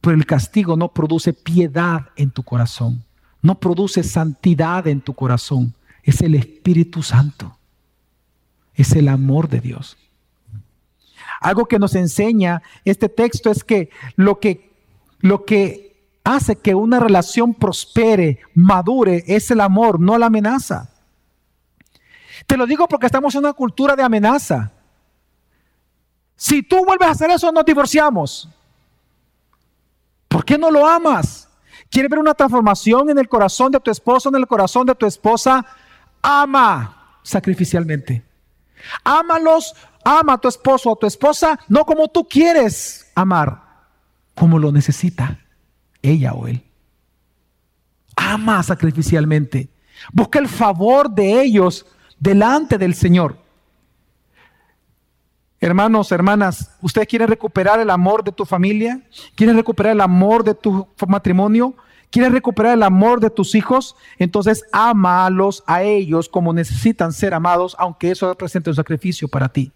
pero el castigo no produce piedad en tu corazón, no produce santidad en tu corazón, es el Espíritu Santo, es el amor de Dios. Algo que nos enseña este texto es que lo que, lo que hace que una relación prospere, madure, es el amor, no la amenaza. Te lo digo porque estamos en una cultura de amenaza. Si tú vuelves a hacer eso, nos divorciamos. ¿Por qué no lo amas? ¿Quieres ver una transformación en el corazón de tu esposo, en el corazón de tu esposa? Ama sacrificialmente. Ámalos, ama a tu esposo o a tu esposa, no como tú quieres amar, como lo necesita ella o él. Ama sacrificialmente. Busca el favor de ellos delante del Señor. Hermanos, hermanas, ¿ustedes quieren recuperar el amor de tu familia? ¿Quieren recuperar el amor de tu matrimonio? ¿Quieren recuperar el amor de tus hijos? Entonces, ámalos a ellos como necesitan ser amados, aunque eso represente un sacrificio para ti.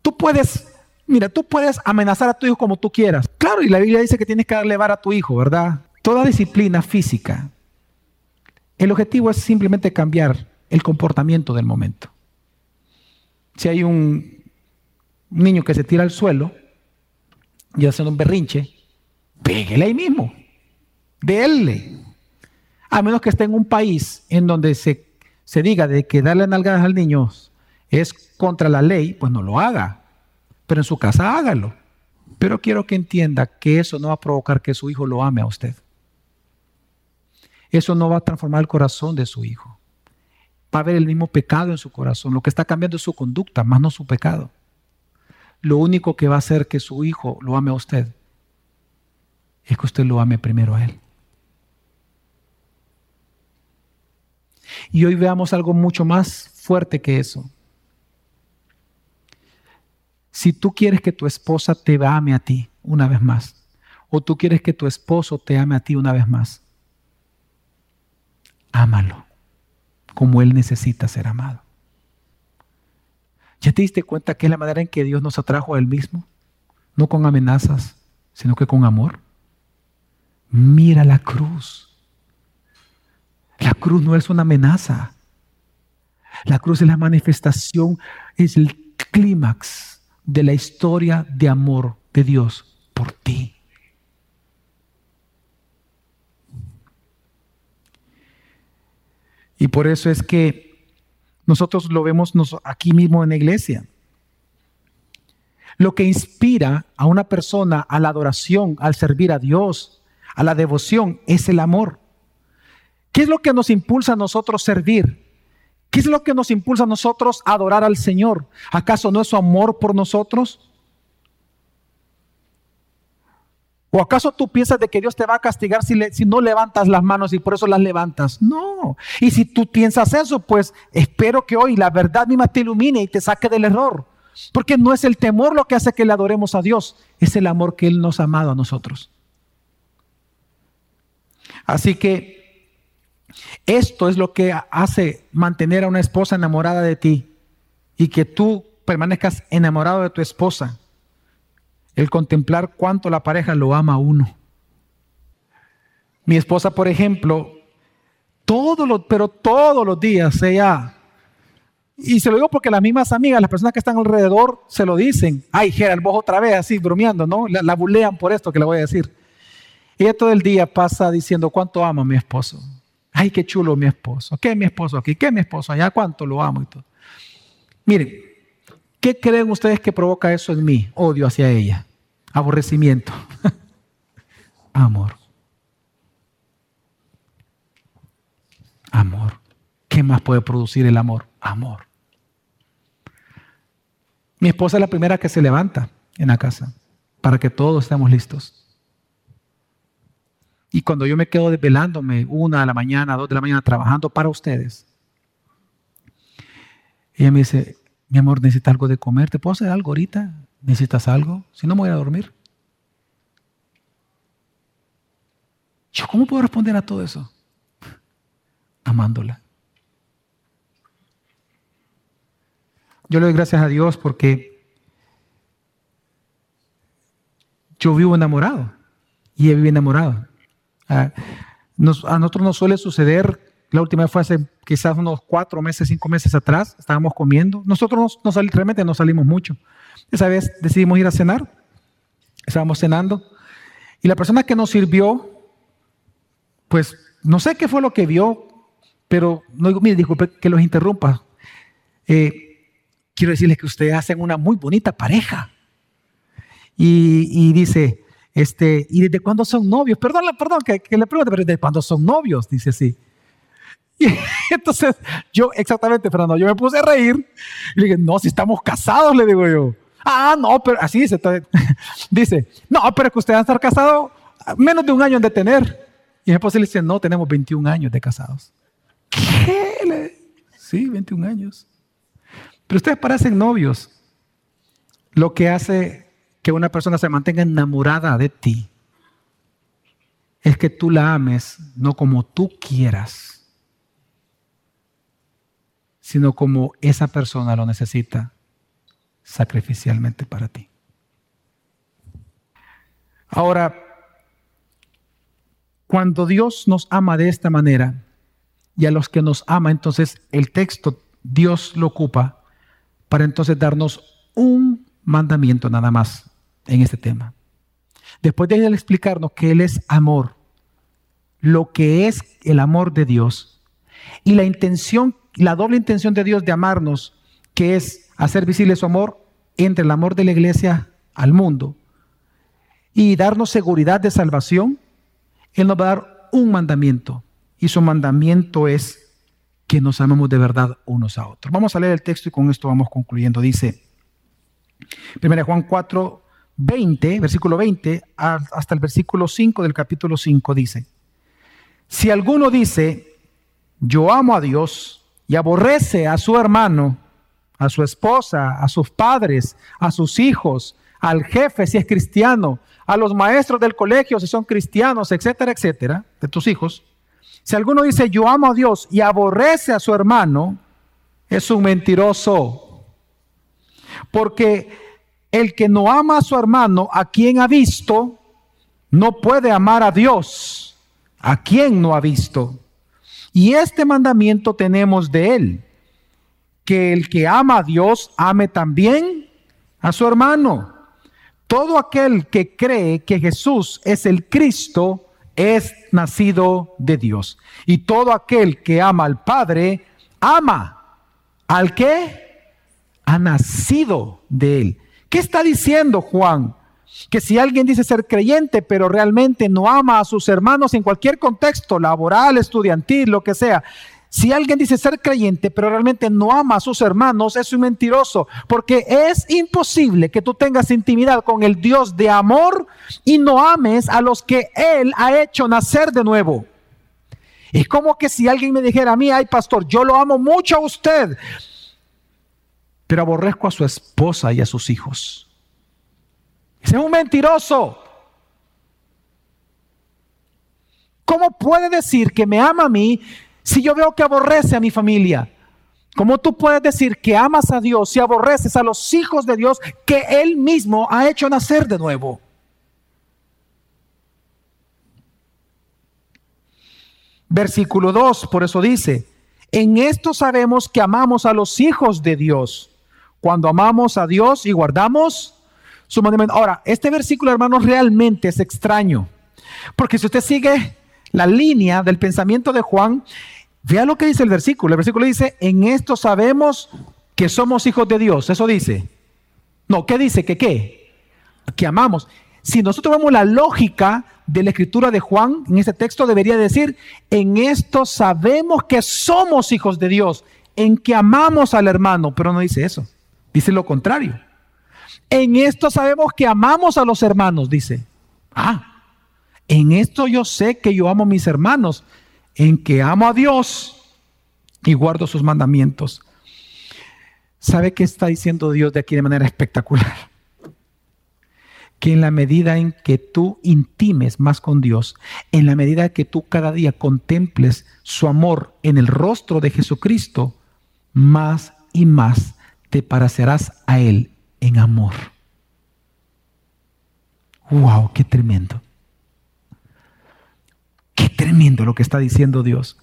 Tú puedes, mira, tú puedes amenazar a tu hijo como tú quieras. Claro, y la Biblia dice que tienes que darle vara a tu hijo, ¿verdad? Toda disciplina física, el objetivo es simplemente cambiar el comportamiento del momento. Si hay un niño que se tira al suelo y hace un berrinche, pégale ahí mismo, déle. A menos que esté en un país en donde se, se diga de que darle nalgadas al niño es contra la ley, pues no lo haga. Pero en su casa hágalo. Pero quiero que entienda que eso no va a provocar que su hijo lo ame a usted. Eso no va a transformar el corazón de su hijo. Va a haber el mismo pecado en su corazón. Lo que está cambiando es su conducta, más no su pecado. lo único que va a hacer que su hijo lo ame a usted es que usted lo ame primero a él. Y hoy veamos algo mucho más fuerte que eso. Si tú quieres que tu esposa te ame a ti una vez más, o tú quieres que tu esposo te ame a ti una vez más, ámalo como él necesita ser amado. ¿Ya te diste cuenta que es la manera en que Dios nos atrajo a él mismo? No con amenazas, sino que con amor. Mira la cruz. La cruz no es una amenaza. La cruz es la manifestación, es el clímax de la historia de amor de Dios por ti. Y por eso es que nosotros lo vemos aquí mismo en la iglesia. Lo que inspira a una persona a la adoración, al servir a Dios, a la devoción, es el amor. ¿Qué es lo que nos impulsa a nosotros servir? ¿Qué es lo que nos impulsa a nosotros a adorar al Señor? ¿Acaso no es su amor por nosotros? ¿O acaso tú piensas de que Dios te va a castigar si, le, si no levantas las manos y por eso las levantas? No. Y si tú piensas eso, pues espero que hoy la verdad misma te ilumine y te saque del error. Porque no es el temor lo que hace que le adoremos a Dios, es el amor que Él nos ha amado a nosotros. Así que esto es lo que hace mantener a una esposa enamorada de ti y que tú permanezcas enamorado de tu esposa. El contemplar cuánto la pareja lo ama a uno. Mi esposa, por ejemplo, todos los, pero todos los días ella, y se lo digo porque las mismas amigas, las personas que están alrededor se lo dicen. Ay, Gerald, vos otra vez así, bromeando, ¿no? La, la bulean por esto que le voy a decir. Ella todo el día pasa diciendo cuánto amo a mi esposo. Ay, qué chulo mi esposo. ¿Qué es mi esposo aquí? ¿Qué es mi esposo allá? ¿Cuánto lo amo? Y todo. Miren. ¿Qué creen ustedes que provoca eso en mí? Odio hacia ella, aborrecimiento, amor. Amor. ¿Qué más puede producir el amor? Amor. Mi esposa es la primera que se levanta en la casa para que todos estemos listos. Y cuando yo me quedo desvelándome una de la mañana, dos de la mañana, trabajando para ustedes, ella me dice... Mi amor, ¿necesitas algo de comer? ¿Te puedo hacer algo ahorita? ¿Necesitas algo? Si no, me voy a dormir. ¿Yo cómo puedo responder a todo eso? Amándola. Yo le doy gracias a Dios porque yo vivo enamorado y he vivido enamorado. A nosotros nos suele suceder... La última vez fue hace quizás unos cuatro meses, cinco meses atrás. Estábamos comiendo. Nosotros no salimos, realmente no salimos mucho. Esa vez decidimos ir a cenar. Estábamos cenando. Y la persona que nos sirvió, pues no sé qué fue lo que vio, pero no digo, mire, disculpe que los interrumpa. Eh, quiero decirles que ustedes hacen una muy bonita pareja. Y, y dice, este, ¿y desde cuándo son novios? Perdón, perdón, que, que le pregunte, pero ¿desde cuándo son novios? Dice así. Entonces, yo, exactamente, Fernando, yo me puse a reír y le dije, no, si estamos casados, le digo yo. Ah, no, pero así dice. Dice, no, pero es que ustedes van a estar casados menos de un año han de tener. Y mi esposa le dice, no, tenemos veintiún años de casados. ¿Qué? Sí, veintiún años. Pero ustedes parecen novios. Lo que hace que una persona se mantenga enamorada de ti es que tú la ames, no como tú quieras, sino como esa persona lo necesita sacrificialmente para ti. Ahora, cuando Dios nos ama de esta manera, y a los que nos ama, entonces el texto Dios lo ocupa para entonces darnos un mandamiento nada más en este tema. Después de él explicarnos que Él es amor, lo que es el amor de Dios y la intención La doble intención de Dios de amarnos, que es hacer visible su amor entre el amor de la iglesia al mundo y darnos seguridad de salvación, Él nos va a dar un mandamiento. Y su mandamiento es que nos amemos de verdad unos a otros. Vamos a leer el texto y con esto vamos concluyendo. Dice, primera de Juan cuatro, veinte, versículo veinte, hasta el versículo cinco del capítulo cinco dice: si alguno dice, yo amo a Dios y aborrece a su hermano, a su esposa, a sus padres, a sus hijos, al jefe si es cristiano, a los maestros del colegio si son cristianos, etcétera, etcétera, de tus hijos. Si alguno dice, yo amo a Dios y aborrece a su hermano, es un mentiroso. Porque el que no ama a su hermano, a quien ha visto, no puede amar a Dios, a quien no ha visto. Y este mandamiento tenemos de él, que el que ama a Dios, ame también a su hermano. Todo aquel que cree que Jesús es el Cristo, es nacido de Dios. Y todo aquel que ama al Padre, ama al que ha nacido de él. ¿Qué está diciendo Juan? Que si alguien dice ser creyente, pero realmente no ama a sus hermanos en cualquier contexto, laboral, estudiantil, lo que sea. Si alguien dice ser creyente, pero realmente no ama a sus hermanos, es un mentiroso. Porque es imposible que tú tengas intimidad con el Dios de amor y no ames a los que Él ha hecho nacer de nuevo. Es como que si alguien me dijera a mí, ay pastor, yo lo amo mucho a usted, pero aborrezco a su esposa y a sus hijos. Ese es un mentiroso. ¿Cómo puede decir que me ama a mí si yo veo que aborrece a mi familia? ¿Cómo tú puedes decir que amas a Dios si aborreces a los hijos de Dios que Él mismo ha hecho nacer de nuevo? Versículo dos, por eso dice: en esto sabemos que amamos a los hijos de Dios, cuando amamos a Dios y guardamos su mandamiento. Ahora, este versículo, hermanos, realmente es extraño. Porque si usted sigue la línea del pensamiento de Juan, vea lo que dice el versículo. El versículo dice, en esto sabemos que somos hijos de Dios. Eso dice. No, ¿qué dice? ¿Que qué? Que amamos. Si nosotros vemos la lógica de la escritura de Juan, en este texto debería decir, en esto sabemos que somos hijos de Dios, en que amamos al hermano, pero no dice eso, dice lo contrario. En esto sabemos que amamos a los hermanos, dice. Ah, en esto yo sé que yo amo a mis hermanos, en que amo a Dios y guardo sus mandamientos. ¿Sabe qué está diciendo Dios de aquí de manera espectacular? Que en la medida en que tú intimes más con Dios, en la medida que tú cada día contemples su amor en el rostro de Jesucristo, más y más te parecerás a Él en amor. ¡Wow! ¡Qué tremendo! ¡Qué tremendo lo que está diciendo Dios!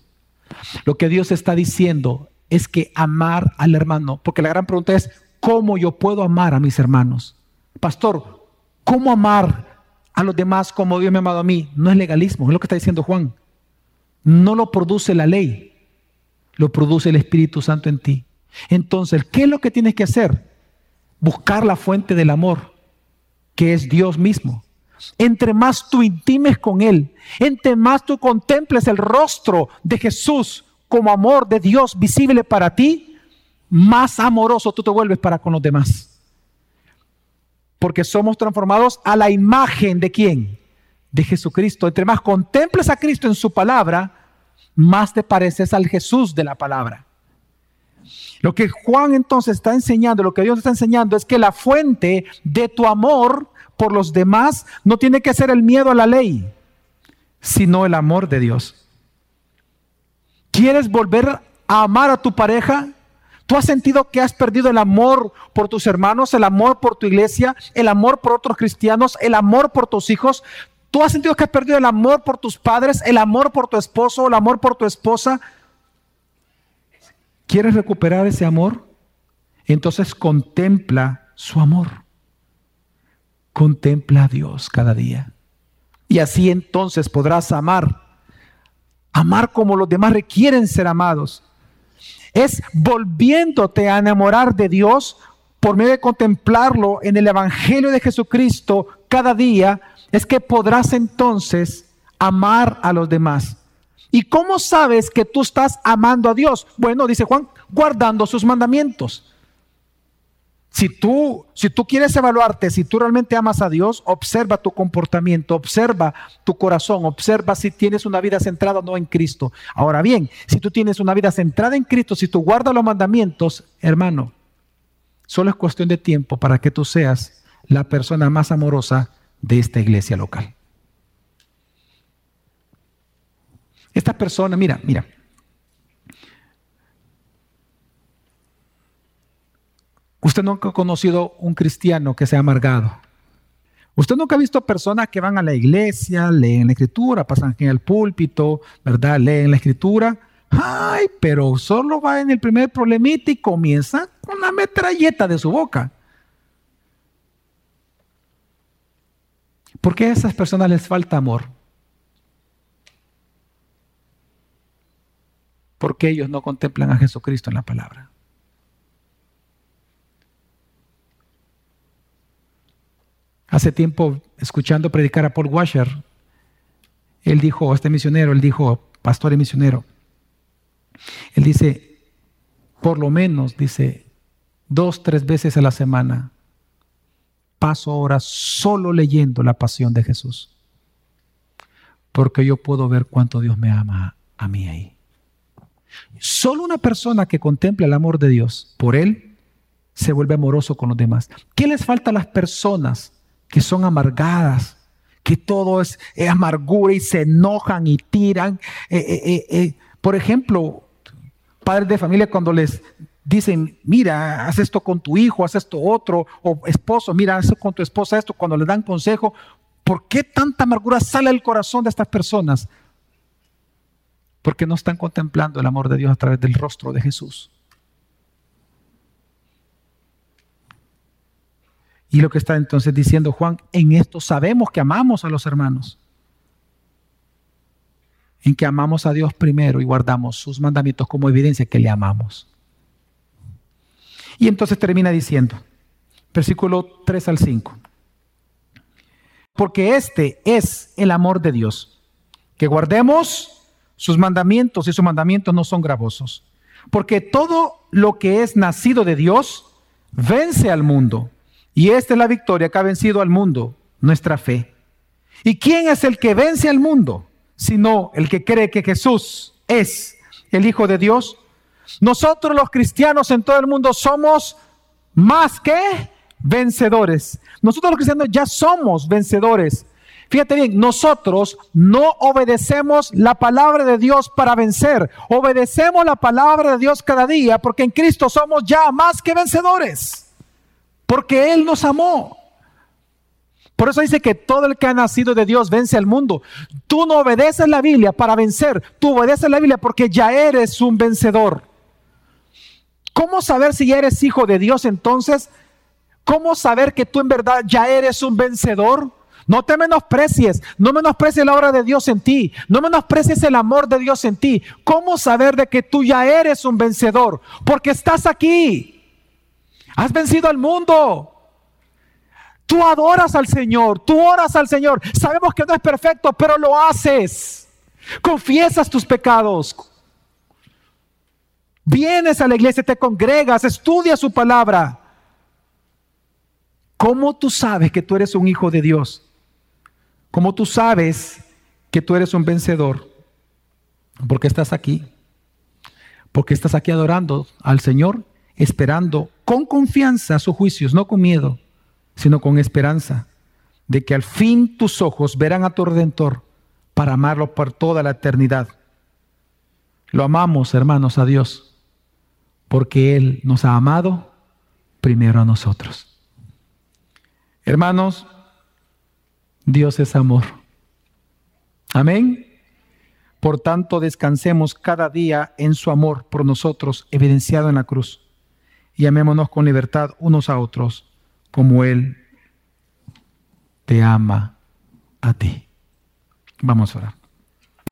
Lo que Dios está diciendo es que amar al hermano, porque la gran pregunta es, ¿cómo yo puedo amar a mis hermanos? Pastor, ¿cómo amar a los demás como Dios me ha amado a mí? No es legalismo, es lo que está diciendo Juan. No lo produce la ley, lo produce el Espíritu Santo en ti. Entonces, ¿qué es lo que tienes que hacer? Buscar la fuente del amor, que es Dios mismo. Entre más tú intimes con Él, entre más tú contemples el rostro de Jesús como amor de Dios visible para ti, más amoroso tú te vuelves para con los demás. Porque somos transformados a la imagen de ¿quién? De Jesucristo. Entre más contemples a Cristo en su palabra, más te pareces al Jesús de la palabra. Lo que Juan entonces está enseñando, lo que Dios está enseñando es que la fuente de tu amor por los demás no tiene que ser el miedo a la ley, sino el amor de Dios. ¿Quieres volver a amar a tu pareja? ¿Tú has sentido que has perdido el amor por tus hermanos, el amor por tu iglesia, el amor por otros cristianos, el amor por tus hijos? ¿Tú has sentido que has perdido el amor por tus padres, el amor por tu esposo, el amor por tu esposa? ¿Quieres recuperar ese amor? Entonces contempla su amor. Contempla a Dios cada día. Y así entonces podrás amar. Amar como los demás requieren ser amados. Es volviéndote a enamorar de Dios por medio de contemplarlo en el Evangelio de Jesucristo cada día, es que podrás entonces amar a los demás. ¿Y cómo sabes que tú estás amando a Dios? Bueno, dice Juan, guardando sus mandamientos. Si tú, si tú quieres evaluarte, si tú realmente amas a Dios, observa tu comportamiento, observa tu corazón, observa si tienes una vida centrada o no en Cristo. Ahora bien, si tú tienes una vida centrada en Cristo, si tú guardas los mandamientos, hermano, solo es cuestión de tiempo para que tú seas la persona más amorosa de esta iglesia local. Esta persona, mira, mira. Usted nunca ha conocido un cristiano que sea amargado. Usted nunca ha visto personas que van a la iglesia, leen la escritura, pasan en el púlpito, ¿verdad? Leen la escritura. Ay, pero solo va en el primer problemita y comienza con la metralleta de su boca. ¿Por qué a esas personas les falta amor? Porque ellos no contemplan a Jesucristo en la palabra. Hace tiempo, escuchando predicar a Paul Washer, él dijo, este misionero, él dijo, pastor y misionero, él dice, por lo menos, dice, dos, tres veces a la semana, paso horas solo leyendo la pasión de Jesús, porque yo puedo ver cuánto Dios me ama a mí ahí. Solo una persona que contempla el amor de Dios por él, se vuelve amoroso con los demás. ¿Qué les falta a las personas que son amargadas, que todo es, es amargura y se enojan y tiran? Eh, eh, eh, eh. Por ejemplo, padres de familia cuando les dicen, mira, haz esto con tu hijo, haz esto otro, o esposo, mira, haz con tu esposa esto, cuando les dan consejo, ¿por qué tanta amargura sale del corazón de estas personas? Porque no están contemplando el amor de Dios a través del rostro de Jesús. Y lo que está entonces diciendo Juan, en esto sabemos que amamos a los hermanos. En que amamos a Dios primero y guardamos sus mandamientos como evidencia que le amamos. Y entonces termina diciendo, versículo tres al cinco. Porque este es el amor de Dios, que guardemos sus mandamientos y sus mandamientos no son gravosos. Porque todo lo que es nacido de Dios vence al mundo. Y esta es la victoria que ha vencido al mundo, nuestra fe. ¿Y quién es el que vence al mundo? Sino el que cree que Jesús es el Hijo de Dios. Nosotros los cristianos en todo el mundo somos más que vencedores. Nosotros los cristianos ya somos vencedores. Fíjate bien, nosotros no obedecemos la palabra de Dios para vencer. Obedecemos la palabra de Dios cada día porque en Cristo somos ya más que vencedores. Porque Él nos amó. Por eso dice que todo el que ha nacido de Dios vence al mundo. Tú no obedeces la Biblia para vencer. Tú obedeces la Biblia porque ya eres un vencedor. ¿Cómo saber si ya eres hijo de Dios entonces? ¿Cómo saber que tú en verdad ya eres un vencedor? No te menosprecies. No menosprecies la obra de Dios en ti. No menosprecies el amor de Dios en ti. ¿Cómo saber de que tú ya eres un vencedor? Porque estás aquí. Has vencido al mundo. Tú adoras al Señor, tú oras al Señor. Sabemos que no es perfecto, pero lo haces. Confiesas tus pecados. Vienes a la iglesia, te congregas, estudias su palabra. ¿Cómo tú sabes que tú eres un hijo de Dios? ¿Cómo tú sabes que tú eres un vencedor? Porque estás aquí. Porque estás aquí adorando al Señor, esperando con confianza sus juicios, no con miedo, sino con esperanza de que al fin tus ojos verán a tu Redentor para amarlo por toda la eternidad. Lo amamos, hermanos, a Dios, porque Él nos ha amado primero a nosotros. Hermanos, Dios es amor. Amén. Por tanto, descansemos cada día en su amor por nosotros, evidenciado en la cruz. Y amémonos con libertad unos a otros, como Él te ama a ti. Vamos a orar.